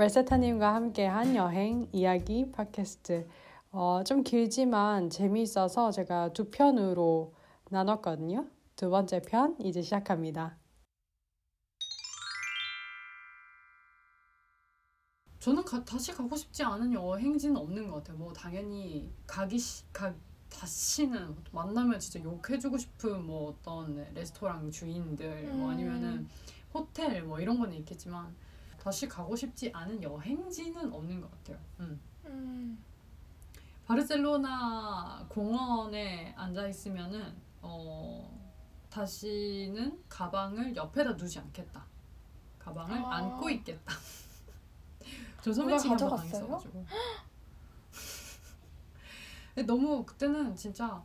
웰세타님과 함께한 여행 이야기 팟캐스트 좀 길지만 재미있어서 제가 두 편으로 나눴거든요. 두 번째 편 이제 시작합니다. 저는 다시 가고 싶지 않은 여행지는 없는 것 같아요. 뭐 당연히 다시는 만나면 진짜 욕해주고 싶은 뭐 어떤 레스토랑 주인들 뭐 아니면은 호텔 뭐 이런 건 있겠지만 다시 가고 싶지 않은 여행지는 없는 것 같아요. 바르셀로나 공원에 앉아 있으면은 다시는 가방을 옆에다 두지 않겠다. 가방을 안고 있겠다. 저 소매치기 한번 당했어가지고. 근데 너무 그때는 진짜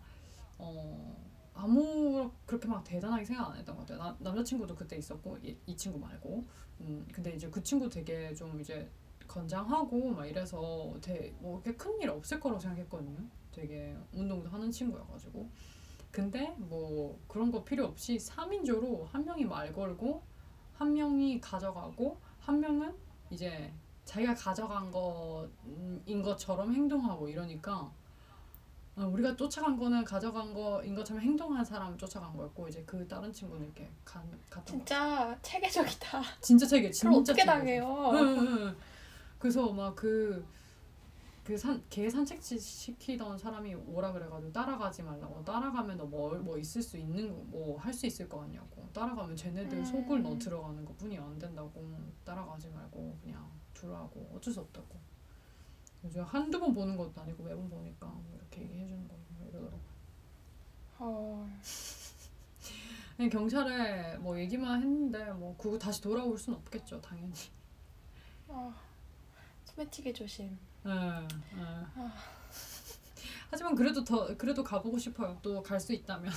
아무 그렇게 막 대단하게 생각 안 했던 것 같아요. 남자친구도 그때 있었고 이 친구 말고. 근데 이제 그 친구 되게 좀 이제 건장하고 막 이래서 뭐 이렇게 큰일 없을 거라고 생각했거든요. 되게 운동도 하는 친구여가지고. 근데 뭐 그런 거 필요 없이 3인조로 한 명이 말 걸고 한 명이 가져가고 한 명은 이제 자기가 가져간 거인 것처럼 행동하고 이러니까 우리가 쫓아간 거는 가져간 거인 것처럼 행동한 사람 쫓아간 거였고 이제 그 다른 친구는 이렇게 갔던 진짜 거. 체계적이다. 진짜 체계. 진짜 그걸 어떻게 당해요? 응. 그래서 막 개 산책시키던 사람이 오라 그래가지고 따라가지 말라고. 따라가면 너 뭐 있을 수 있는 거, 뭐 할 수 있을 거 아니냐고. 따라가면 쟤네들 속을 너 들어가는 거 뿐이 안 된다고. 따라가지 말고 그냥 두라고. 어쩔 수 없다고. 요즘 한두 번 보는 것도 아니고 매번 보니까 뭐 이렇게 얘기해주는 거 이러더라고. 그냥 경찰에 뭐 얘기만 했는데 뭐 그거 다시 돌아올 순 없겠죠 당연히. 소매치기 조심. 하지만 그래도 가보고 싶어요. 또 갈 수 있다면.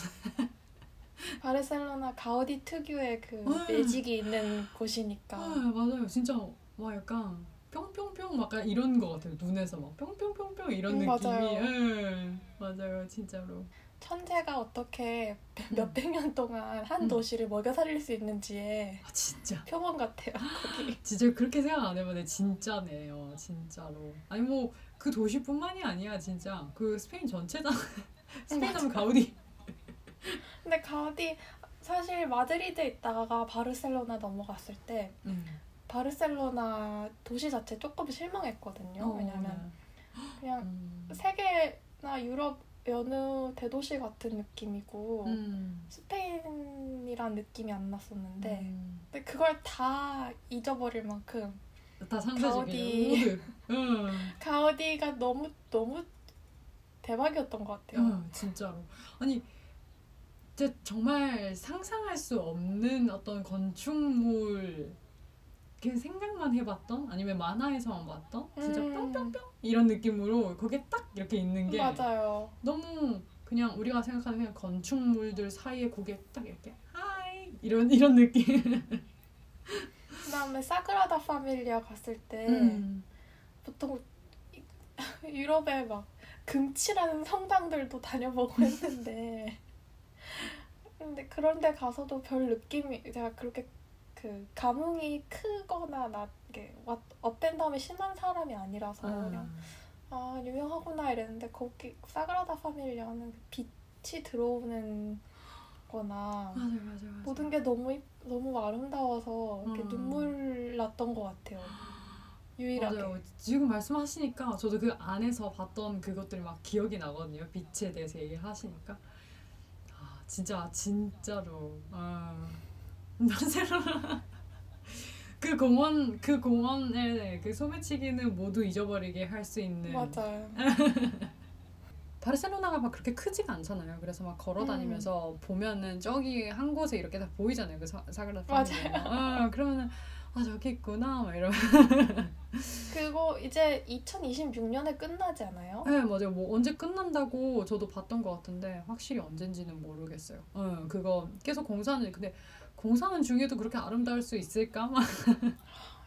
바르셀로나 가우디 특유의 그 매직이 있는 곳이니까. 맞아요. 진짜 와 약간 뿅뿅뿅 막 이런 거 같아요. 눈에서 막 뿅뿅뿅뿅 이런 느낌이. 맞아요. 진짜로. 천재가 어떻게 몇백 년 동안 한 도시를 먹여 살릴 수 있는지에 진짜 표본 같아요. 거기. 진짜 그렇게 생각 안 해봤는데 진짜네요. 진짜로. 아니 뭐 그 도시뿐만이 아니야. 진짜 그 스페인 전체다. 스페인 하면 가우디. 근데 가우디 사실 마드리드에 있다가 바르셀로나 넘어갔을 때 바르셀로나 도시 자체 조금 실망했거든요. 왜냐면 그냥 세계나 유럽 여느 대도시 같은 느낌이고 스페인이란 느낌이 안 났었는데 근데 그걸 다 잊어버릴 만큼 다 가우디 가우디가 너무 대박이었던 것 같아요. 진짜로. 아니 정말 상상할 수 없는 어떤 건축물 생각만 해봤던 아니면 만화에서만 봤던 진짜 뿅뿅뿅 이런 느낌으로 거기에 딱 이렇게 있는 게 맞아요. 너무 그냥 우리가 생각하는 그냥 건축물들 사이에 거기에 딱 이렇게 하이 이런 느낌. 그다음에 사그라다 파밀리아 갔을 때 보통 유럽에 막 금칠한 성당들도 다녀보고 했는데 근데 그런데 가서도 별 느낌이 제가 그렇게 감흥이 크거나 낮게 업된 다음에 심한 사람이 아니라서 그냥 유명하구나 이랬는데 거기 사그라다 파밀리아는 빛이 들어오는 거나 맞아. 모든 게 너무 아름다워서 이렇게 눈물 났던 것 같아요. 유일하게. 맞아요. 지금 말씀하시니까 저도 그 안에서 봤던 그것들이 막 기억이 나거든요. 빛에 대해서 얘기하시니까 진짜로 바르셀로나 그 공원에 그 소매치기는 모두 잊어버리게 할 수 있는. 맞아요. 바르셀로나가 막 그렇게 크지가 않잖아요. 그래서 막 걸어 다니면서 보면은 저기 한 곳에 이렇게 다 보이잖아요. 그 사그라다 파밀리아. 맞아요. 그러면은 저기 있구나 막 이러면. 그거 이제 2026년에 끝나지 않아요? 네 맞아요. 뭐 언제 끝난다고 저도 봤던 것 같은데 확실히 언젠지는 모르겠어요. 그거 계속 공사는 근데. 공사는 중에도 그렇게 아름다울 수 있을까? 막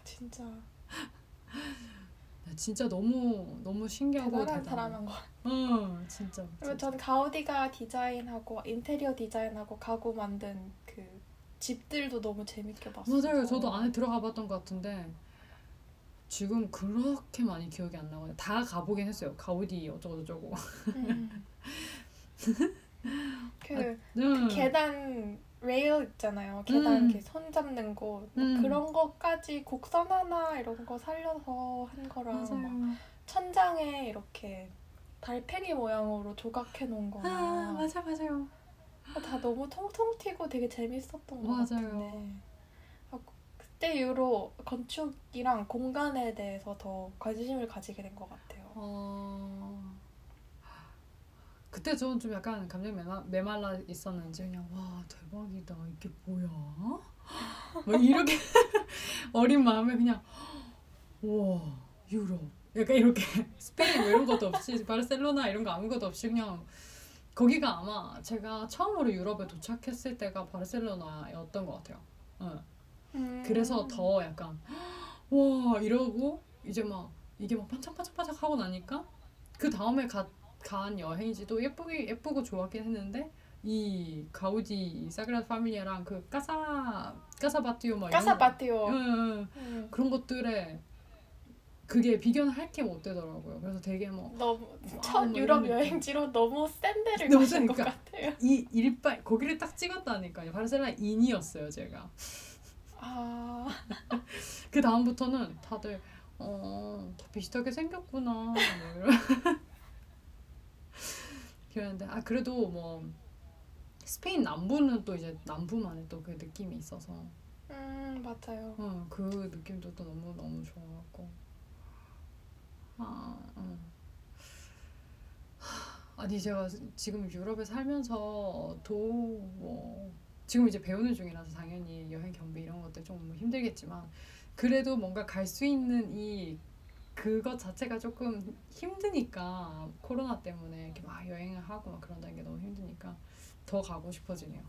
진짜 진짜 너무 신기하고 대단한 사람인 것 같아. 진짜. 그리고 전 가우디가 디자인하고 인테리어 디자인하고 가구 만든 그 집들도 너무 재밌게 봤어요. 맞아요. 저도 안에 들어가봤던 것 같은데 지금 그렇게 많이 기억이 안 나거든요. 다 가보긴 했어요. 가우디 어쩌고저쩌고. 그 계단 레일 있잖아요. 계단 이렇게 손 잡는 거 그런 거까지 곡선 하나 이런 거 살려서 한 거랑 막 천장에 이렇게 달팽이 모양으로 조각해 놓은 거나. 아, 맞아, 맞아요. 다 너무 통통 튀고 되게 재밌었던 것 맞아요. 같은데 그때 이후로 건축이랑 공간에 대해서 더 관심을 가지게 된 것 같아요. 그때 저는 좀 약간 감정이 메말라 있었는지 그냥 와 대박이다 이게 뭐야? 막 이렇게 어린 마음에 그냥 와 유럽 약간 이렇게 스페인 이런 것도 없이 바르셀로나 이런 거 아무것도 없이 그냥 거기가 아마 제가 처음으로 유럽에 도착했을 때가 바르셀로나였던 것 같아요. 응. 그래서 더 약간 와 이러고 이제 막 이게 막 반짝반짝반짝 하고 나니까 그 다음에 간 여행지도 예쁘고 좋았긴 했는데 이 가우디 사그라다 파밀리아랑 그 까사 바트요 막 까사 바트요 그런 것들에 그게 비견할 게 못 되더라고요. 그래서 되게 뭐 너무 첫 유럽 여행지로 너무 센 데를 가신 것 같아요. 이 일반 거기를 딱 찍었다니까요. 바르셀로나 인이었어요 제가. 아. 그 다음부터는 다들 다 비슷하게 생겼구나 뭐 이런. 그런데 아 그래도 뭐 스페인 남부는 또 이제 남부만의 또 그 느낌이 있어서. 맞아요. 그 느낌도 또 너무 좋아갖고. 아니 제가 지금 유럽에 살면서도 뭐 지금 이제 배우는 중이라서 당연히 여행 경비 이런 것들 좀 힘들겠지만 그래도 뭔가 갈 수 있는 이 그것 자체가 조금 힘드니까 코로나 때문에 이렇게 막 여행을 하고 막 그런다는 게 너무 힘드니까 더 가고 싶어지네요.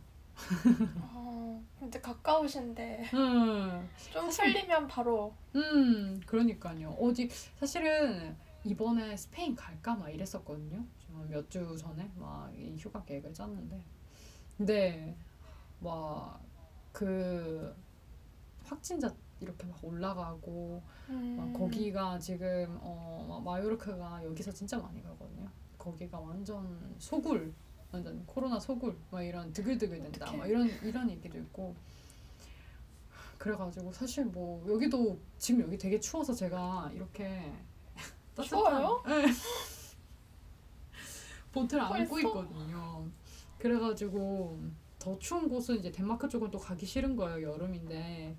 근데 가까우신데 좀 풀리면 바로. 그러니까요. 어디 사실은 이번에 스페인 갈까 막 이랬었거든요. 몇 주 전에 막 이 휴가 계획을 짰는데 근데 막 그 확진자 이렇게 막 올라가고 막 거기가 지금 마요르카가 여기서 진짜 많이 가거든요. 거기가 완전 소굴 완전 코로나 소굴 막 이런 드글드글 된다 막 이런 얘기도 있고 그래가지고 사실 뭐 여기도 지금 여기 되게 추워서 제가 이렇게 추워요? 네. 보트를 안고 있거든요. 그래가지고 더 추운 곳은 이제 덴마크 쪽은 또 가기 싫은 거예요. 여름인데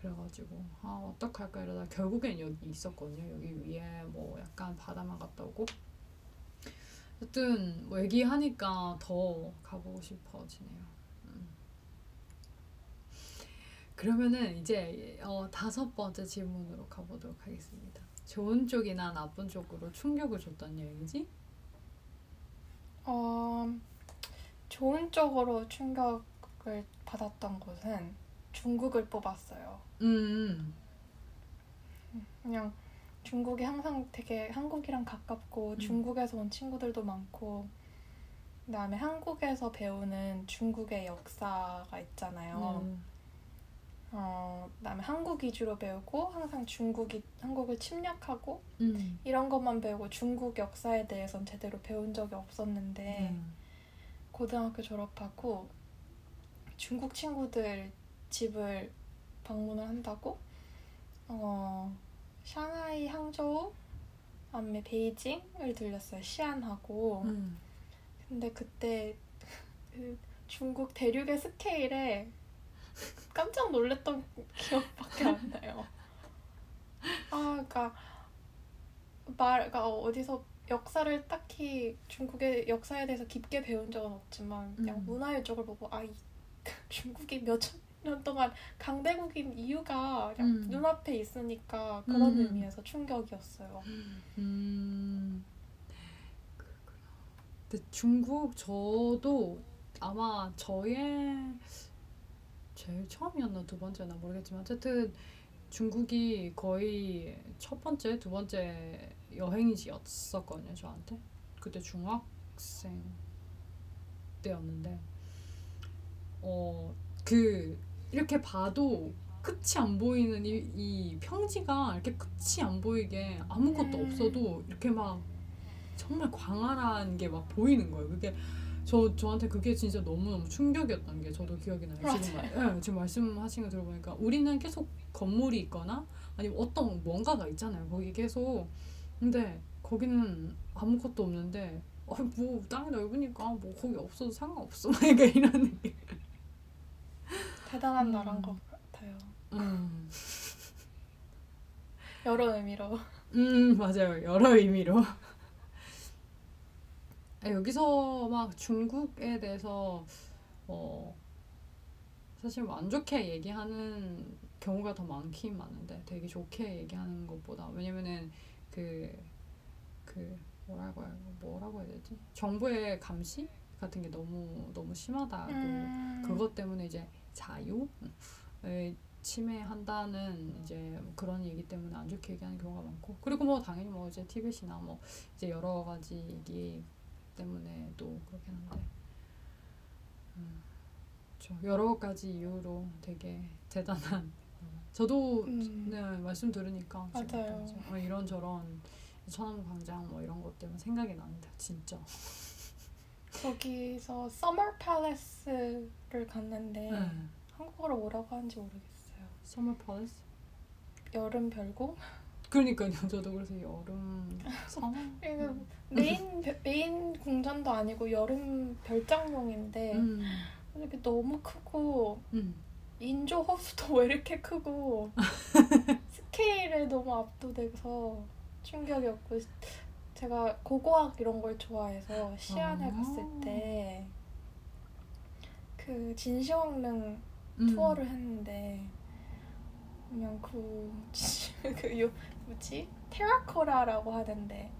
그래가지고 아 어떡할까 이러다 결국엔 여기 있었거든요. 여기 위에 뭐 약간 바다만 갔다 오고 여튼 뭐 얘기하니까 더 가보고 싶어지네요. 그러면은 이제 5번째 질문으로 가보도록 하겠습니다. 좋은 쪽이나 나쁜 쪽으로 충격을 줬던 여행지? 좋은 쪽으로 충격을 받았던 곳은 중국을 뽑았어요. 그냥 중국이 항상 되게 한국이랑 가깝고 중국에서 온 친구들도 많고 그다음에 한국에서 배우는 중국의 역사가 있잖아요. 그다음에 한국 위주로 배우고 항상 중국이 한국을 침략하고 이런 것만 배우고 중국 역사에 대해선 제대로 배운 적이 없었는데 고등학교 졸업하고 중국 친구들 집을 방문을 한다고 상하이, 항저우, 안매, 베이징을 들렸어요. 시안하고. 근데 그때 그 중국 대륙의 스케일에 깜짝 놀랐던 기억밖에 안 나요. 그러니까 어디서 역사를 딱히 중국의 역사에 대해서 깊게 배운 적은 없지만 그냥 문화 쪽을 보고 중국이 몇천 년 동안 강대국인 이유가 그냥 눈앞에 있으니까 그런 의미에서 충격이었어요. 그렇구나. 근데 중국 저도 아마 저의 제일 처음이었나 두 번째나 모르겠지만 어쨌든 중국이 거의 첫 번째, 두 번째 여행지였었거든요. 저한테 그때 중학생 때였는데 그 이렇게 봐도 끝이 안 보이는 이 평지가 이렇게 끝이 안 보이게 아무것도 없어도 이렇게 막 정말 광활한 게 막 보이는 거예요. 그게 저한테 그게 진짜 너무너무 충격이었던 게 저도 기억이 나요. 지금 말씀하신 거 들어보니까 우리는 계속 건물이 있거나 아니면 어떤 뭔가가 있잖아요. 거기 계속. 근데 거기는 아무것도 없는데 뭐 땅이 넓으니까 뭐 거기 없어도 상관없어. 그러니까 이런 느낌. 대단한 나라인 것 같아요. 여러 의미로. 맞아요. 여러 의미로. 여기서 막 중국에 대해서 사실 뭐 안 좋게 얘기하는 경우가 더 많긴 많은데 되게 좋게 얘기하는 것보다 왜냐면은 그 뭐라고 해야 되지? 정부의 감시 같은 게 너무 심하다고 그것 때문에 이제 자유를 침해한다는 이제 그런 얘기 때문에 안 좋게 얘기하는 경우가 많고 그리고 뭐 당연히 뭐 이제 티벳이나 뭐 이제 여러 가지 얘기 때문에 또 그렇긴 한데 여러 가지 이유로 되게 대단한 저도 네, 말씀 들으니까 맞아요. 이런저런 천안광장 뭐 이런 것 때문에 생각이 납니다. 진짜 거기서 Summer Palace를 갔는데 한국어로 뭐라고 하는지 모르겠어요. Summer Palace? 여름 별궁? 그러니까요. 저도 그래서 여름 메인 궁전도 아니고 여름 별장용인데 이렇게 너무 크고 인조 호수도 왜 이렇게 크고 스케일에 너무 압도돼서 충격이었고 제가 고고학 이런 걸 좋아해서 시안에 갔을 때 그 진시황릉 투어를 했는데 그냥 테라코라라고 하던데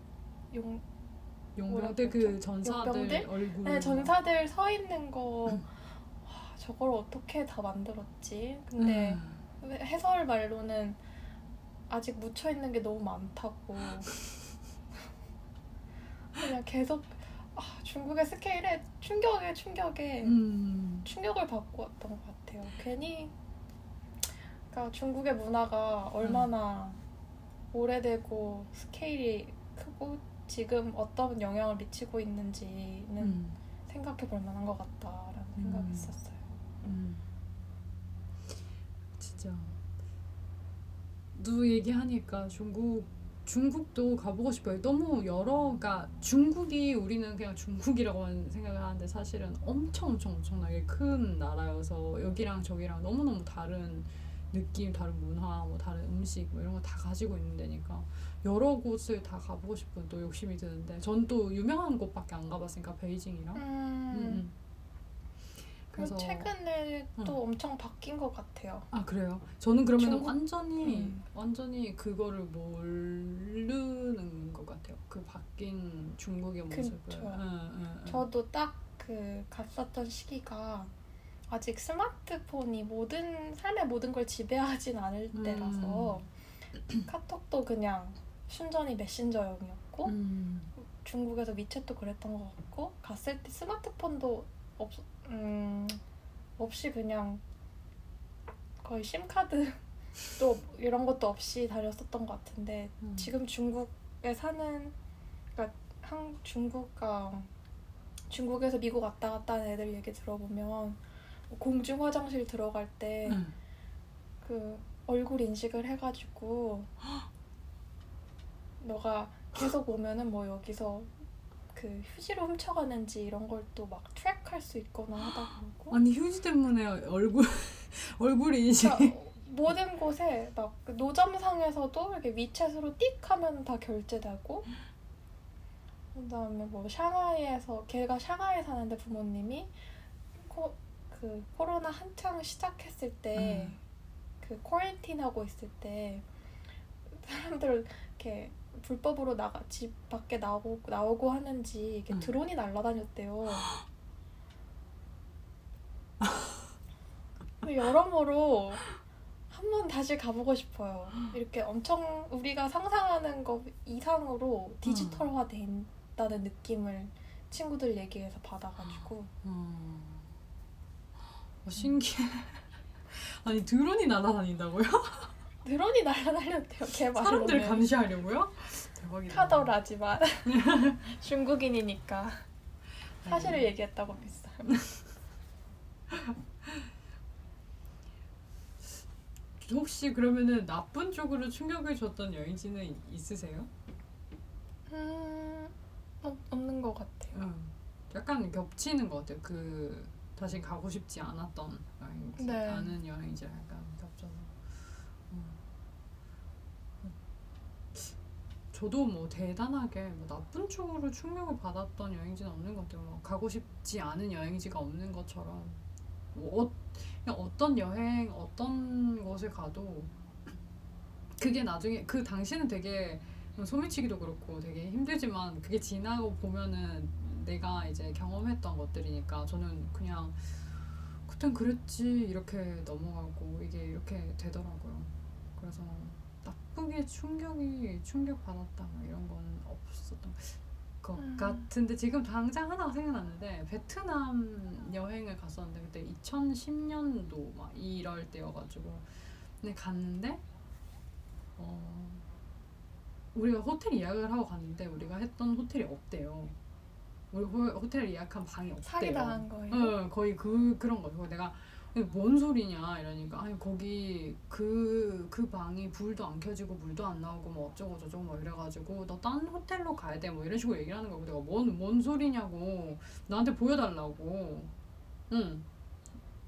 용병들 그 전사들 얼굴 네 전사들 서 있는 거 와, 저걸 어떻게 다 만들었지? 근데 해설 말로는 아직 묻혀 있는 게 너무 많다고 그냥 계속 중국의 스케일에 충격을 받고 왔던 것 같아요. 괜히 그러니까 중국의 문화가 얼마나 오래되고 스케일이 크고 지금 어떤 영향을 미치고 있는지는 생각해 볼 만한 것 같다라는 생각이 있었어요. 진짜 누구 얘기하니까 중국도 가보고 싶어요. 너무 중국이 우리는 그냥 중국이라고 생각을 하는데 사실은 엄청나게 큰 나라여서 여기랑 저기랑 너무너무 다른 느낌, 다른 문화, 뭐 다른 음식 뭐 이런 거 다 가지고 있는 데니까 여러 곳을 다 가보고 싶은 또 욕심이 드는데 전 또 유명한 곳밖에 안 가봤으니까 베이징이랑 그래서 최근에 또 엄청 바뀐 것 같아요. 아 그래요? 저는 그러면 완전히 그거를 모르는 것 같아요. 그 바뀐 중국의 모습을. 저도 딱 그 갔었던 시기가 아직 스마트폰이 삶의 모든 걸 지배하진 않을 때라서 카톡도 그냥 순전히 메신저용이었고 중국에서 위챗도 그랬던 것 같고 갔을 때 스마트폰도 없이 그냥 거의 심카드 또 이런 것도 없이 다녔었던 것 같은데 지금 중국에 사는 그러니까 중국에서 미국 왔다 갔다 하는 애들 얘기 들어보면 공중 화장실 들어갈 때 그 얼굴 인식을 해가지고 너가 계속 오면은 뭐 여기서 그 휴지로 훔쳐가는지 이런 걸 또 막 트랙할 수 있거나 하다 보고 아니 휴지 때문에 얼굴 인식 그러니까 모든 곳에 막 노점상에서도 이렇게 위챗으로 띡 하면 다 결제되고 그다음에 뭐 상하이에서 걔가 상하이에 사는데 부모님이 그 코로나 한창 시작했을 때 그 쿼런틴 하고 있을 때 사람들 이렇게 불법으로 집 밖에 나오고 하는지 이렇게 드론이 날아다녔대요. 여러모로 한번 다시 가보고 싶어요. 이렇게 엄청 우리가 상상하는 것 이상으로 디지털화돼 있다는 느낌을 친구들 얘기에서 받아가지고 신기해. 아니 드론이 날아다닌다고요? 드론이 날아다녔대요. 개발 사람들 오면. 감시하려고요? 대박이다. 하더라지만 중국인이니까 사실을 얘기했다고 했어요. 혹시 그러면은 나쁜 쪽으로 충격을 줬던 여행지는 있으세요? 없는 것 같아요. 약간 겹치는 것 같아요. 그 다시 가고 싶지 않았던 여행지, 네. 아는 여행지랑 약간 겹쳐서. 저도 뭐 대단하게 뭐 나쁜 쪽으로 충격을 받았던 여행지는 없는 것 같아요. 뭐 가고 싶지 않은 여행지가 없는 것처럼 뭐 그냥 어떤 여행, 어떤 곳을 가도 그게 나중에 그 당시는 되게 소매치기도 그렇고 되게 힘들지만 그게 지나고 보면은 내가 이제 경험했던 것들이니까 저는 그냥 그땐 그랬지 이렇게 넘어가고 이게 이렇게 되더라고요. 그래서 나쁘게 충격받았다 막 이런 건 없었던 것 같은데 지금 당장 하나가 생각났는데 베트남 여행을 갔었는데 그때 2010년도 막 이럴 때여가지고 근데 갔는데 우리가 호텔 예약을 하고 갔는데 우리가 했던 호텔이 없대요. 우리 호텔 예약한 방이 없대요. 사기당한 거예요? 응, 거의 그런 거죠. 내가 뭔 소리냐 이러니까 아니 거기 그 방이 불도 안 켜지고 물도 안 나오고 뭐 어쩌고 저쩌고 뭐 이래가지고 너 딴 호텔로 가야 돼 뭐 이런 식으로 얘기를 하는 거고 내가 뭔 소리냐고 나한테 보여달라고. 응.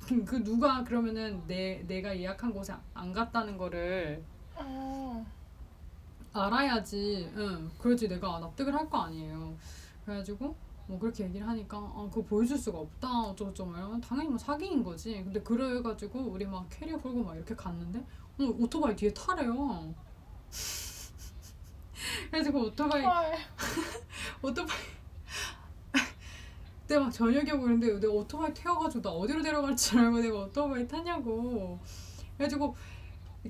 그 누가 그러면은 내가 예약한 곳에 안 갔다는 거를 알아야지. 응. 그래야지 내가 납득을 할 거 아니에요. 그래가지고 뭐 그렇게 얘기를 하니까 그거 보여줄 수가 없다 어쩌고저쩌고 이러면 당연히 뭐 사기인 거지. 근데 그래가지고 우리 막 캐리어 끌고 막 이렇게 갔는데 오토바이 뒤에 타래요. 그래가지고 오토바이 내가 막 저녁에 보는데 내가 오토바이 태워가지고 나 어디로 데려갈 줄 알고 내가 오토바이 타냐고. 그래가지고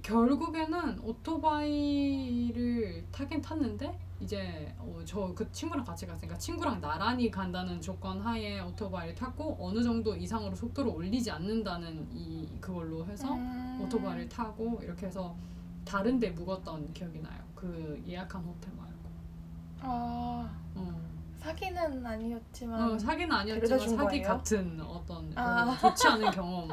결국에는 오토바이를 타긴 탔는데 이제 저 그 친구랑 같이 갔으니까 친구랑 나란히 간다는 조건 하에 오토바이를 탔고 어느 정도 이상으로 속도를 올리지 않는다는 그걸로 해서 오토바이를 타고 이렇게 해서 다른 데 묵었던 기억이 나요. 그 예약한 호텔 말고. 사기는 아니었지만 사기 거예요? 같은 어떤 좋지 않은 경험.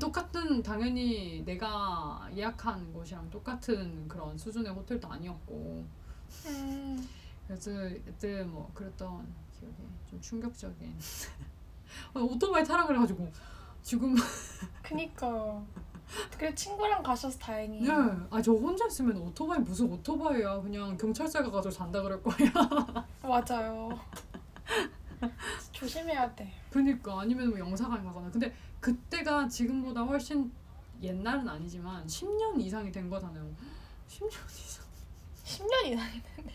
똑같은 당연히 내가 예약한 곳이랑 똑같은 그런 수준의 호텔도 아니었고 그래서 그때 뭐 그랬던 기억이 좀 충격적인. 오토바이 타라 그래가지고 지금 그니까 그래도 친구랑 가셔서 다행이에요. 네. 저 혼자 있으면 오토바이 무슨 오토바이야 그냥 경찰서에 가서 잔다 그럴 거야. 맞아요. 조심해야 돼. 그니까 아니면 뭐 영사관 가거나. 근데 그때가 지금보다 훨씬 옛날은 아니지만 10년 이상이 된 거잖아요. 10년 이상이 됐네.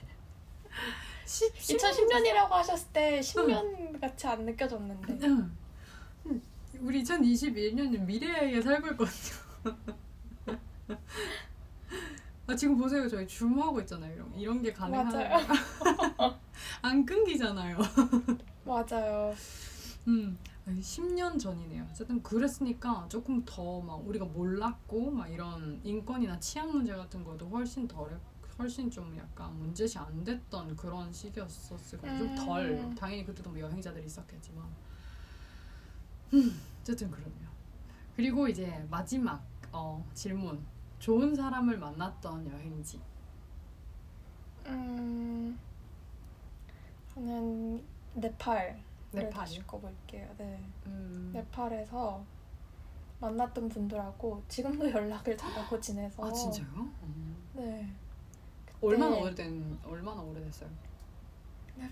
2010년이라고 하셨을 때 10년 같이 안 느껴졌는데. 우리 2021년은 미래에 살고 있거든요. 지금 보세요. 저희 줌하고 있잖아요. 이런 게 가능하나요? 맞아요. 안 끊기잖아요. 맞아요. 10년 전이네요. 어쨌든 그랬으니까 조금 더 막 우리가 몰랐고 막 이런 인권이나 치안 문제 같은 것도 훨씬 훨씬 좀 약간 문제시 안 됐던 그런 시기였었을 거예요. 좀 덜. 당연히 그때도 뭐 여행자들이 있었겠지만. 어쨌든 그러네요. 그리고 이제 마지막 질문. 좋은 사람을 만났던 여행지. 저는 네팔을 꼽을게요. 네. 네팔에서 만났던 분들하고 지금도 연락을 잘하고 지내서. 아 진짜요? 네. 얼마나 오래됐어요?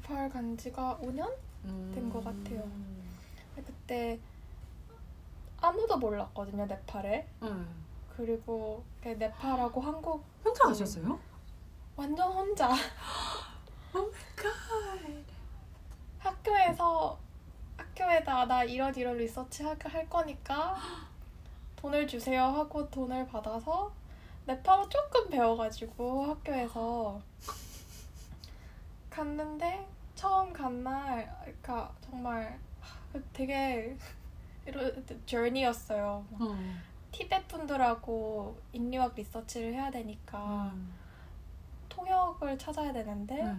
네팔 간 지가 5년 된 것 같아요. 그때 아무도 몰랐거든요 네팔에. 그리고 네팔하고 한국 혼자 가셨어요? 완전 혼자. 오 마이 갓. 학교에다 나 이런 리서치 할 거니까 돈을 주세요 하고 돈을 받아서 네팔어 조금 배워가지고 학교에서 갔는데 처음 간 날 그러니까 정말 되게 이런 저니였어요. 티벳 분들하고 인류학 리서치를 해야 되니까 통역을 찾아야 되는데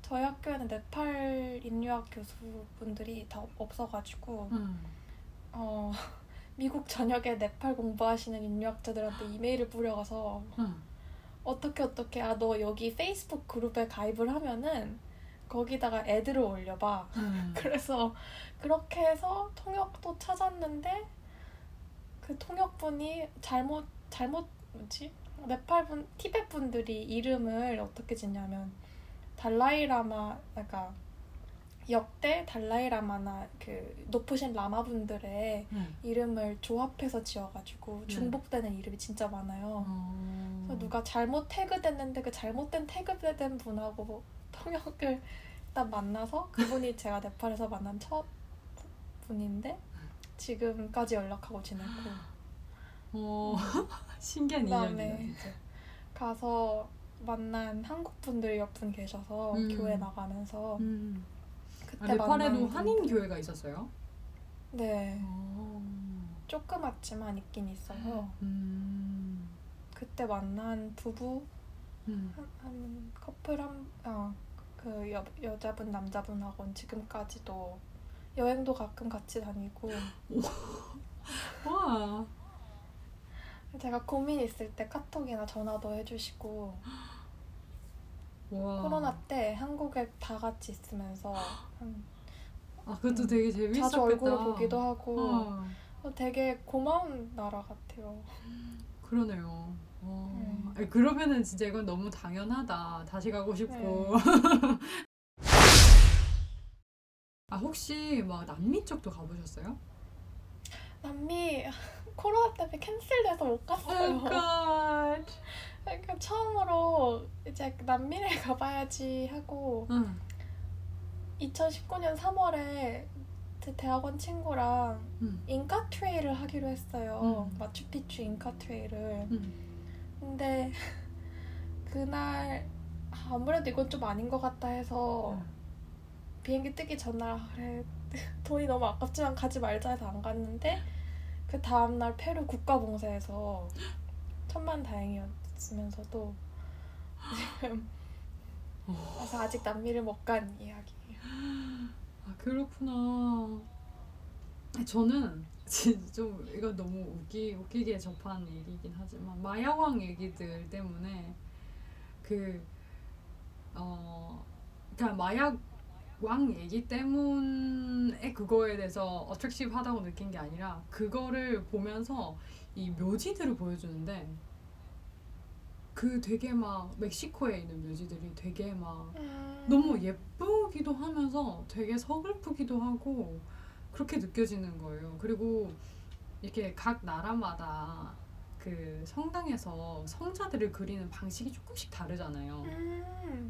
저희 학교에는 네팔 인류학 교수분들이 다 없어가지고 미국 전역에 네팔 공부하시는 인류학자들한테 이메일을 뿌려가서 어떻게 아 너 여기 페이스북 그룹에 가입을 하면은 거기다가 애들을 올려봐. 그래서 그렇게 해서 통역도 찾았는데 그 통역분이 뭐지? 네팔분 티벳 분들이 이름을 어떻게 짓냐면 달라이 라마, 그러니까 역대 달라이 라마나 그 높으신 라마 분들의 이름을 조합해서 지어가지고 중복되는 이름이 진짜 많아요. 그래서 누가 잘못 태그됐는데 그 잘못된 태그된 분하고 통역을 일단 만나서 그분이 제가 네팔에서 만난 첫 분인데 지금까지 연락하고 지냈고. 오, 신기한 인연이네 진짜. 가서 만난 한국 분들 몇 분 계셔서 교회 나가면서 그때 네팔에도 한인 교회가 있었어요? 네. 오. 조그맣지만 있긴 있어서 그때 만난 부부 한 커플 그 여자분 남자분하고는 지금까지도 여행도 가끔 같이 다니고. 와. 제가 고민 있을 때 카톡이나 전화도 해주시고. 와. 코로나 때 한국에 다 같이 있으면서 그것도 되게 재밌었겠다. 자주 얼굴을 보기도 하고 되게 고마운 나라 같아요. 그러네요. 아니, 그러면은 진짜 이건 너무 당연하다. 다시 가고 싶고. 아 혹시 막 남미 쪽도 가보셨어요? 남미 코로나 때문에 캔슬돼서 못 갔어요. Oh God. 그러니까 처음으로 이제 남미를 가봐야지 하고 2019년 3월에 제 대학원 친구랑 잉카 트레일을 하기로 했어요. 마추픽추 잉카 트레일을. 근데 그날 아무래도 이건 좀 아닌 것 같다 해서 비행기 뜨기 전날 그래 돈이 너무 아깝지만 가지 말자 해서 안 갔는데 그 다음날 페루 국가봉사에서 천만다행이었으면서도 지금 그래서 아직 남미를 못 간 이야기예요. 아 그렇구나. 저는 좀 이거 너무 웃기게 접한 얘기긴 하지만 마약왕 얘기들 때문에 그러니까 마약왕 얘기 때문에 그거에 대해서 어트랙티브하다고 느낀 게 아니라 그거를 보면서 이 묘지들을 보여주는데 그 되게 막 멕시코에 있는 묘지들이 되게 막 너무 예쁘기도 하면서 되게 서글프기도 하고 그렇게 느껴지는 거예요. 그리고 이렇게 각 나라마다 그 성당에서 성자들을 그리는 방식이 조금씩 다르잖아요.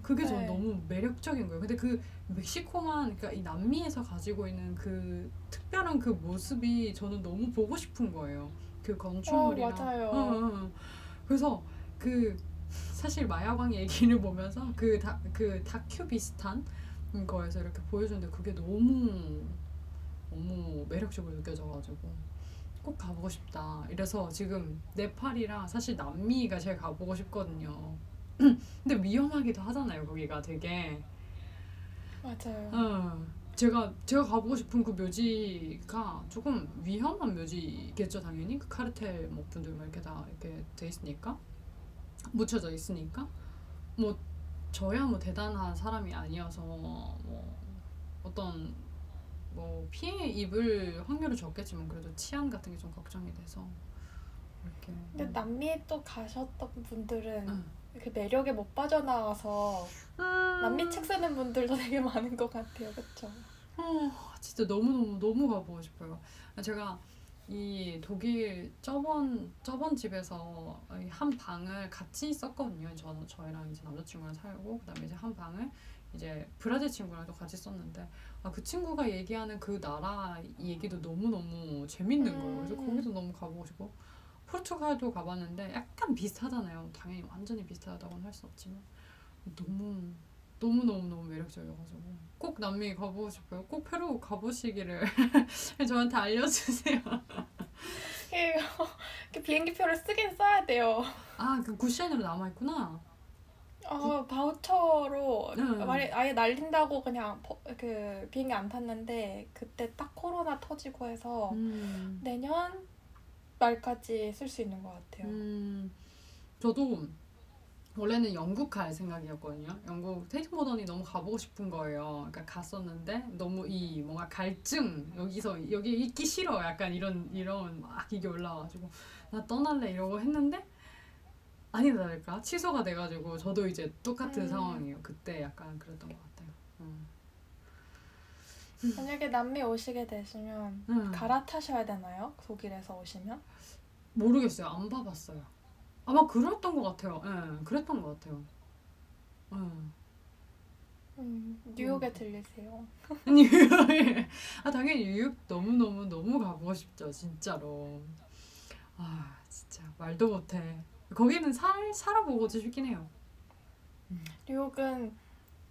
그게 저는 너무 매력적인 거예요. 근데 그 멕시코만, 그러니까 이 남미에서 가지고 있는 그 특별한 그 모습이 저는 너무 보고 싶은 거예요. 그 건축물이랑. 맞아요. 그래서 그 사실 마약왕 얘기를 보면서 그 다큐 비슷한 거에서 이렇게 보여주는데 그게 너무 매력적으로 느껴져가지고 꼭 가보고 싶다. 이래서 지금 네팔이랑 사실 남미가 제일 가보고 싶거든요. 근데 위험하기도 하잖아요. 거기가 되게. 맞아요. 제가 가보고 싶은 그 묘지가 조금 위험한 묘지겠죠. 당연히 그 카르텔 뭐 분들만 이렇게 다 이렇게 돼 있으니까 묻혀져 있으니까 뭐 저야 뭐 대단한 사람이 아니어서 뭐 어떤 뭐 피해 입을 확률은 적겠지만 그래도 치안 같은 게 좀 걱정이 돼서 이렇게. 근데 남미에 또 가셨던 분들은 그 매력에 못 빠져나와서 남미 책 쓰는 분들도 되게 많은 것 같아요, 그렇죠? 진짜 너무 가보고 싶어요. 제가 이 독일 저번 집에서 한 방을 같이 썼거든요. 저희랑 이제 남자친구랑 살고 그다음에 이제 한 방을 이제 브라질 친구랑도 같이 썼는데 그 친구가 얘기하는 그 나라 얘기도 너무너무 재밌는 거예요. 그래서 거기도 너무 가보고 싶고 포르투갈도 가봤는데 약간 비슷하잖아요. 당연히 완전히 비슷하다고는 할 수 없지만 너무 너무너무너무 매력적이어가지고 꼭 남미 가보고 싶어요. 꼭 페루 가보시기를 저한테 알려주세요. 이렇게 비행기표를 쓰긴 써야 돼요. 아, 그 구션으로 남아있구나. 아, 바우처로 아예 날린다고 그냥 그 비행기 안 탔는데 그때 딱 코로나 터지고 해서 내년 말까지 쓸 수 있는 것 같아요. 저도 원래는 영국 갈 생각이었거든요. 영국 테이트 모던이 너무 가보고 싶은 거예요. 그러니까 갔었는데 너무 이 뭔가 갈증 여기서 여기 있기 싫어 약간 이런 막 이게 올라와가지고 나 떠날래 이러고 했는데 아니다 다를까 취소가 돼가지고 저도 이제 똑같은 상황이에요. 그때 약간 그랬던 것 같아요. 만약에 남미 오시게 되시면 갈아타셔야 되나요? 독일에서 오시면? 모르겠어요. 안 봐봤어요. 아마 그랬던 것 같아요. 예, 그랬던 것 같아요. 예. 뉴욕에 들리세요? 뉴욕에 아 당연히 뉴욕 너무 가보고 싶죠. 진짜로. 아 진짜 말도 못해. 거기는 살아보고도 싶긴 해요. 뉴욕은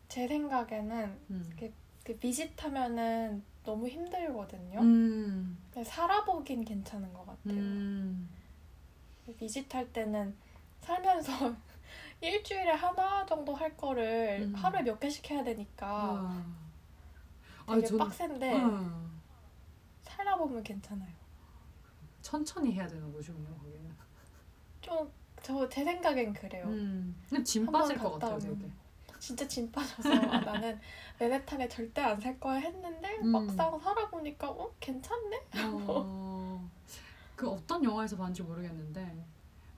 제 생각에는 그 비짓하면은 너무 힘들거든요. 살아보긴 괜찮은 것 같아요. 비짓할 때는 살면서 일주일에 하나 정도 할 거를 하루에 몇 개씩 해야 되니까 되게 빡센데 살아보면 괜찮아요. 천천히 해야 되는 거시군요. 거기는 좀 제 생각엔 그래요. 근데 짐 빠질 것 같아요. 되게. 진짜 짐 빠져서 아, 나는 맨해튼에 절대 안 살 거야 했는데 막상 살아보니까 괜찮네? 그 어떤 영화에서 봤는지 모르겠는데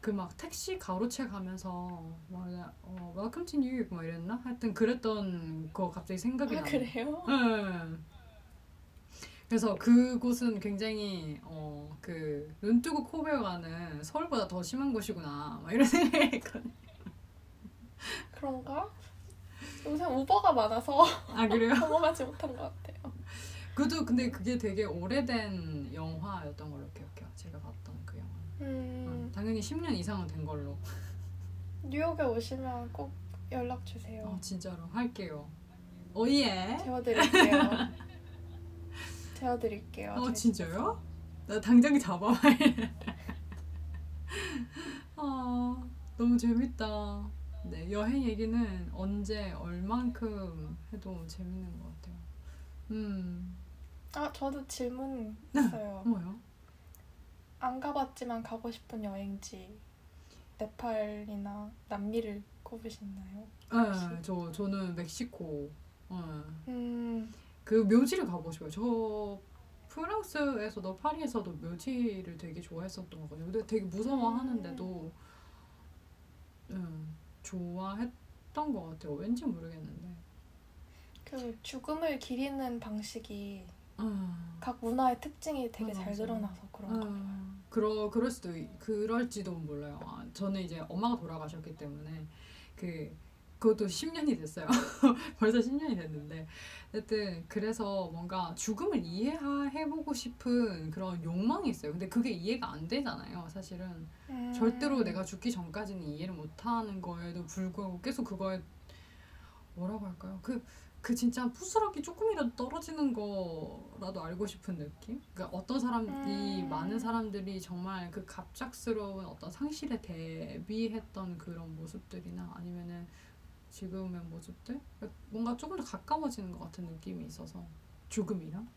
그 막 택시 가로채 가면서 막 Welcome to New York 막 이랬나? 하여튼 그랬던 거 갑자기 생각이 나요. 아 그래요? 네. 그래서 그곳은 굉장히 그 눈 뜨고 코 베어 가는 서울보다 더 심한 곳이구나 막 이런 생각이 있거든요. 그런가? 요새 우버가 많아서 아 그래요? 경험하지 못한 것 같아요. 그것도 근데 그게 되게 오래된 영화였던 걸로 기억해요. 제가 봤던 그 영화. 당연히 10년 이상은 된 걸로. 뉴욕에 오시면 꼭 연락 주세요. 진짜로 할게요. 오예. 재워드릴게요. 재워드릴게요. 진짜요? 나 당장 잡아. 아 너무 재밌다. 네 여행 얘기는 언제 얼만큼 해도 재밌는 것 같아요. 아 저도 질문 있어요. 뭐요? 안 가봤지만 가고 싶은 여행지 네팔이나 남미를 꼽으셨나요? 네, 저는 멕시코. 네. 그 묘지를 가보고 싶어요. 저 프랑스에서도 파리에서도 묘지를 되게 좋아했었던 것 같아요. 근데 되게 무서워하는데도 좋아했던 것 같아요. 왠지 모르겠는데. 그 죽음을 기리는 방식이 각 문화의 특징이 되게 잘 드러나서 그런 거 같아요. 그럴지도 몰라요. 저는 이제 엄마가 돌아가셨기 때문에 그것도 10년이 됐어요. 벌써 10년이 됐는데 하여튼 그래서 뭔가 죽음을 이해해보고 싶은 그런 욕망이 있어요. 근데 그게 이해가 안 되잖아요. 사실은 절대로 내가 죽기 전까지는 이해를 못하는 거에도 불구하고 계속 그거에 뭐라고 할까요? 그 진짜 부스럽게 조금이라도 떨어지는 거라도 알고 싶은 느낌? 그러니까 어떤 사람이 많은 사람들이 정말 그 갑작스러운 어떤 상실에 대비했던 그런 모습들이나 아니면은 지금의 모습들? 뭔가 조금 더 가까워지는 것 같은 느낌이 있어서 죽음이랑?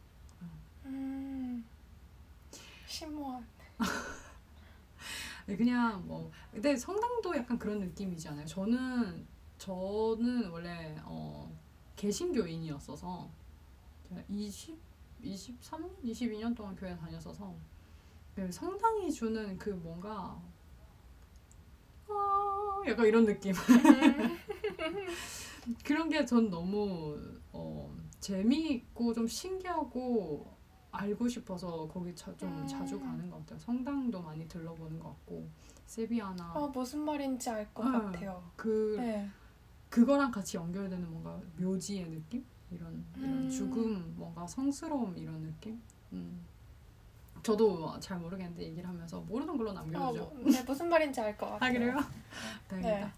심오한 그냥 뭐 근데 성당도 약간 그런 느낌이지 않아요? 저는 원래 개신교인이었어서 제가 22년 동안 교회 다녔어서 성당이 주는 그 뭔가 약간 이런 느낌 그런 게 전 너무 재미있고 좀 신기하고 알고 싶어서 거기 좀 자주 가는 것 같아요. 성당도 많이 들러보는 것 같고 세비야나 무슨 말인지 알 것 같아요. 그거랑 같이 연결되는 뭔가 묘지의 느낌? 이런 죽음, 뭔가 성스러움 이런 느낌? 저도 잘 모르겠는데 얘기를 하면서 모르는 걸로 남겨주죠. 네, 무슨 말인지 알 것 같아요. 아 그래요? 다행이다. 네.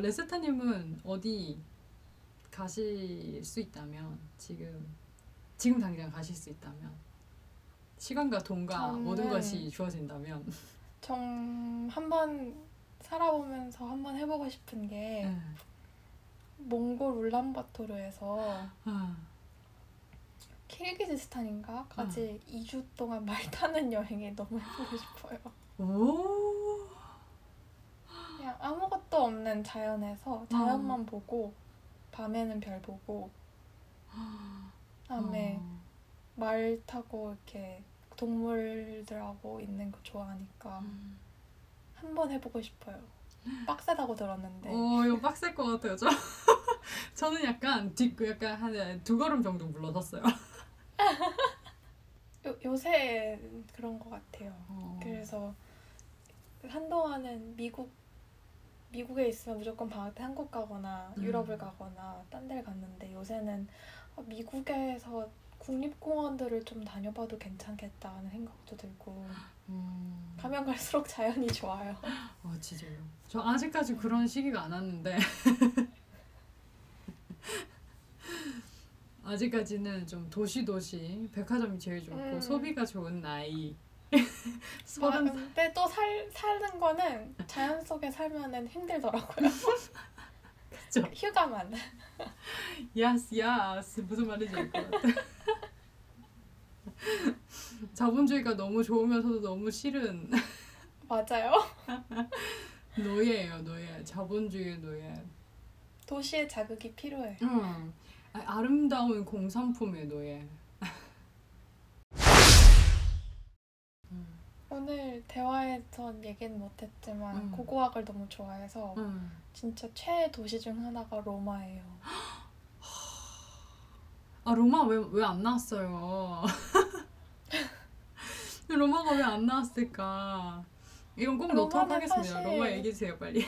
레세타님은 어디 가실 수 있다면, 지금 당장 가실 수 있다면, 시간과 돈과 모든 것이 주어진다면, 한번 살아보면서 한번 해보고 싶은 게 몽골 울란바토르에서 키르기즈스탄인가까지 2주 동안 말 타는 여행에 너무 해보고 싶어요. 오. 그냥 아무것도 없는 자연에서 자연만 보고, 밤에는 별 보고, 그다음에 말 타고 이렇게 동물들하고 있는 거 좋아하니까 한번 해보고 싶어요. 빡세다고 들었는데. 이거 빡셀 것 같아요. 저는 약간 한 2걸음 정도 물러섰어요. 요새 그런 것 같아요. 그래서 한동안은 미국에 있으면 무조건 방학 때 한국 가거나 유럽을 가거나 딴 데를 갔는데, 요새는 미국에서 국립공원들을 좀 다녀봐도 괜찮겠다 하는 생각도 들고, 가면 갈수록 자연이 좋아요. 진짜요? 저 아직까지 그런 시기가 안 왔는데 아직까지는 좀 도시 백화점이 제일 좋고 소비가 좋은 나이. 근데 또 사는 거는 자연 속에 살면은 힘들더라고요. 그쵸? 휴가만. 야스 무슨 말인지 알 것 같아. 자본주의가 너무 좋으면서도 너무 싫은. 맞아요. 노예예요. 자본주의의 노예. 도시의 자극이 필요해. 아름다운 공산품의 노예. 오늘 대화에서 얘기는 못했지만 고고학을 너무 좋아해서 진짜 최애 도시 중 하나가 로마예요. 로마 왜 안 나왔어요? 로마가 왜 안 나왔을까? 이건 꼭 넣도록 하겠습니다. 사실, 로마 얘기해주세요 빨리.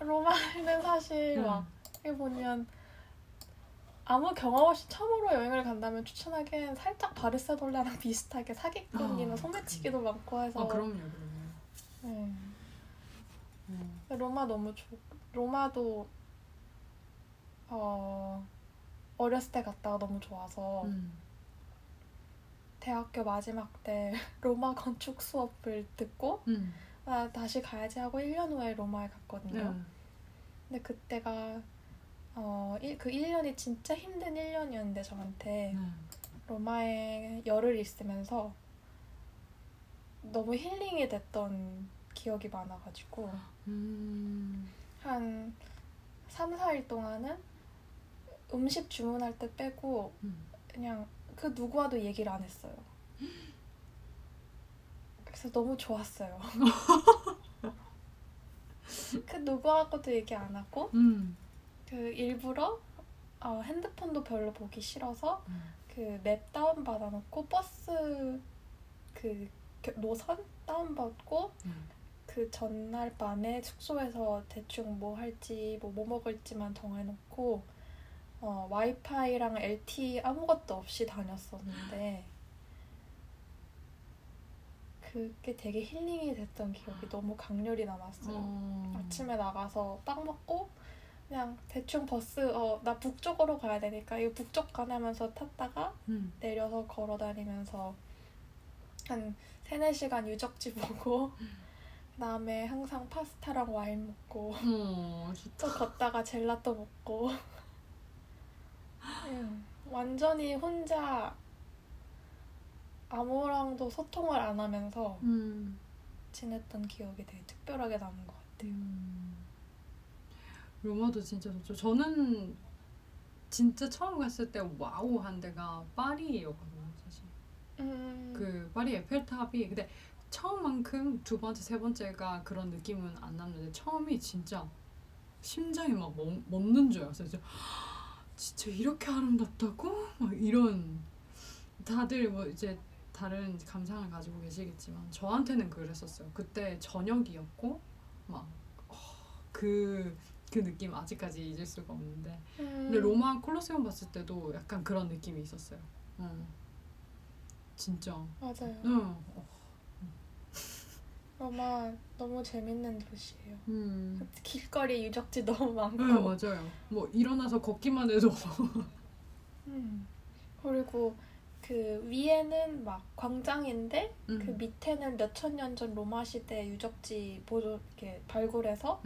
로마는 사실 막 이게 뭐냐면, 아무 경험 없이 처음으로 여행을 간다면 추천하기엔 살짝 바르셀로나랑 비슷하게 사기꾼이나 소매치기도 많고 해서. 그럼요. 로마 너무 로마도 어렸을 때 갔다가 너무 좋아서 대학교 마지막 때 로마 건축 수업을 듣고 다시 가야지 하고 1년 후에 로마에 갔거든요. 근데 그때가 그 1년이 진짜 힘든 1년이었는데 저한테 로마에 열흘 있으면서 너무 힐링이 됐던 기억이 많아가지고 한 3-4일 동안은 음식 주문할 때 빼고 그냥 그 누구와도 얘기를 안 했어요. 그래서 너무 좋았어요. 그 누구하고도 얘기 안 하고 그 일부러 핸드폰도 별로 보기 싫어서 그 맵 다운받아놓고 버스 그 노선 다운받고 그 전날 밤에 숙소에서 대충 뭐 할지 뭐 먹을지만 정해놓고 와이파이랑 LTE 아무것도 없이 다녔었는데 그게 되게 힐링이 됐던 기억이 너무 강렬히 남았어요. 아침에 나가서 빵 먹고 그냥 대충 버스 나 북쪽으로 가야 되니까 이거 북쪽 가면서 탔다가 내려서 걸어 다니면서 한 3-4시간 유적지 보고 그다음에 항상 파스타랑 와인 먹고 또 걷다가 젤라또 먹고 완전히 혼자 아무랑도 소통을 안 하면서 지냈던 기억이 되게 특별하게 남은 것 같아요. 로마도 진짜 좋죠. 저는 진짜 처음 갔을 때 와우 한 데가 파리였거든요, 사실. 그 파리 에펠탑이, 근데 처음만큼 두 번째, 세 번째가 그런 느낌은 안 났는데, 처음이 진짜 심장이 막 멎는 줄 알았어요. 진짜 이렇게 아름답다고? 막 이런. 다들 뭐 이제 다른 감상을 가지고 계시겠지만 저한테는 그랬었어요. 그때 저녁이었고 막 그 느낌 아직까지 잊을 수가 없는데 근데 로마 콜로세움 봤을 때도 약간 그런 느낌이 있었어요. 진짜 맞아요. 로마 너무 재밌는 도시예요. 길거리 유적지 너무 많고. 네, 맞아요. 뭐 일어나서 걷기만 해도. 그리고 그 위에는 막 광장인데 그 밑에는 몇천 년 전 로마 시대 유적지 보존 이렇게 발굴해서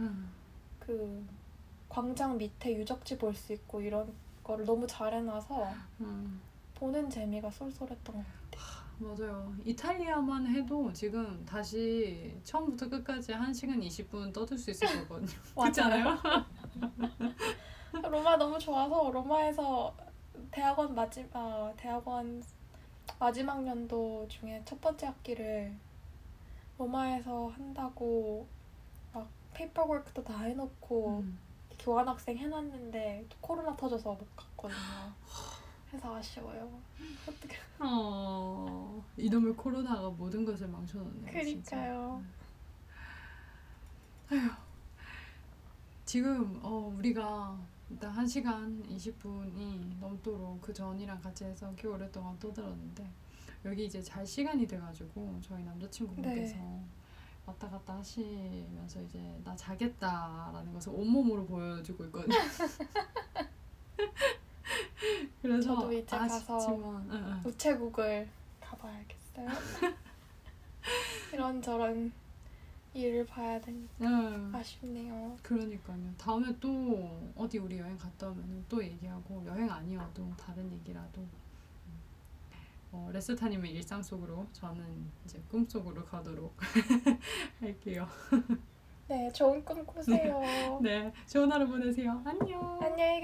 그 광장 밑에 유적지 볼 수 있고 이런 거를 너무 잘 해놔서 보는 재미가 쏠쏠했던 것 같아요. 맞아요. 이탈리아만 해도 지금 다시 처음부터 끝까지 1시간 20분 떠들 수 있을 거거든요. 그렇지 않아요? 로마 너무 좋아서 로마에서 대학원 마지막 연도 중에 첫 번째 학기를 로마에서 한다고 막 페이퍼워크도 다 해놓고 교환학생 해놨는데 코로나 터져서 못 갔거든요. 그래서 아쉬워요. 어떻게? 이놈의 코로나가 모든 것을 망쳐놨네요. 그러니까요. 아휴, 지금 우리가 일단 1시간 20분이 넘도록 그 전이랑 같이 해서 꽤 오랫동안 떠들었는데 여기 이제 잘 시간이 돼가지고 저희 남자친구분께서 네. 왔다 갔다 하시면서 이제 나 자겠다라는 것을 온몸으로 보여주고 있거든요. 그래서 저도 이제 아쉽지만, 가서 우체국을 가봐야겠어요. 이런저런 일을 봐야 되니까 아쉽네요. 그러니까요. 다음에 또 어디 우리 여행 갔다 오면 또 얘기하고 여행 아니어도 다른 얘기라도 레스타님의 일상 속으로 저는 이제 꿈속으로 가도록 할게요. 네, 좋은 꿈 꾸세요. 네, 좋은 하루 보내세요. 안녕. 안녕.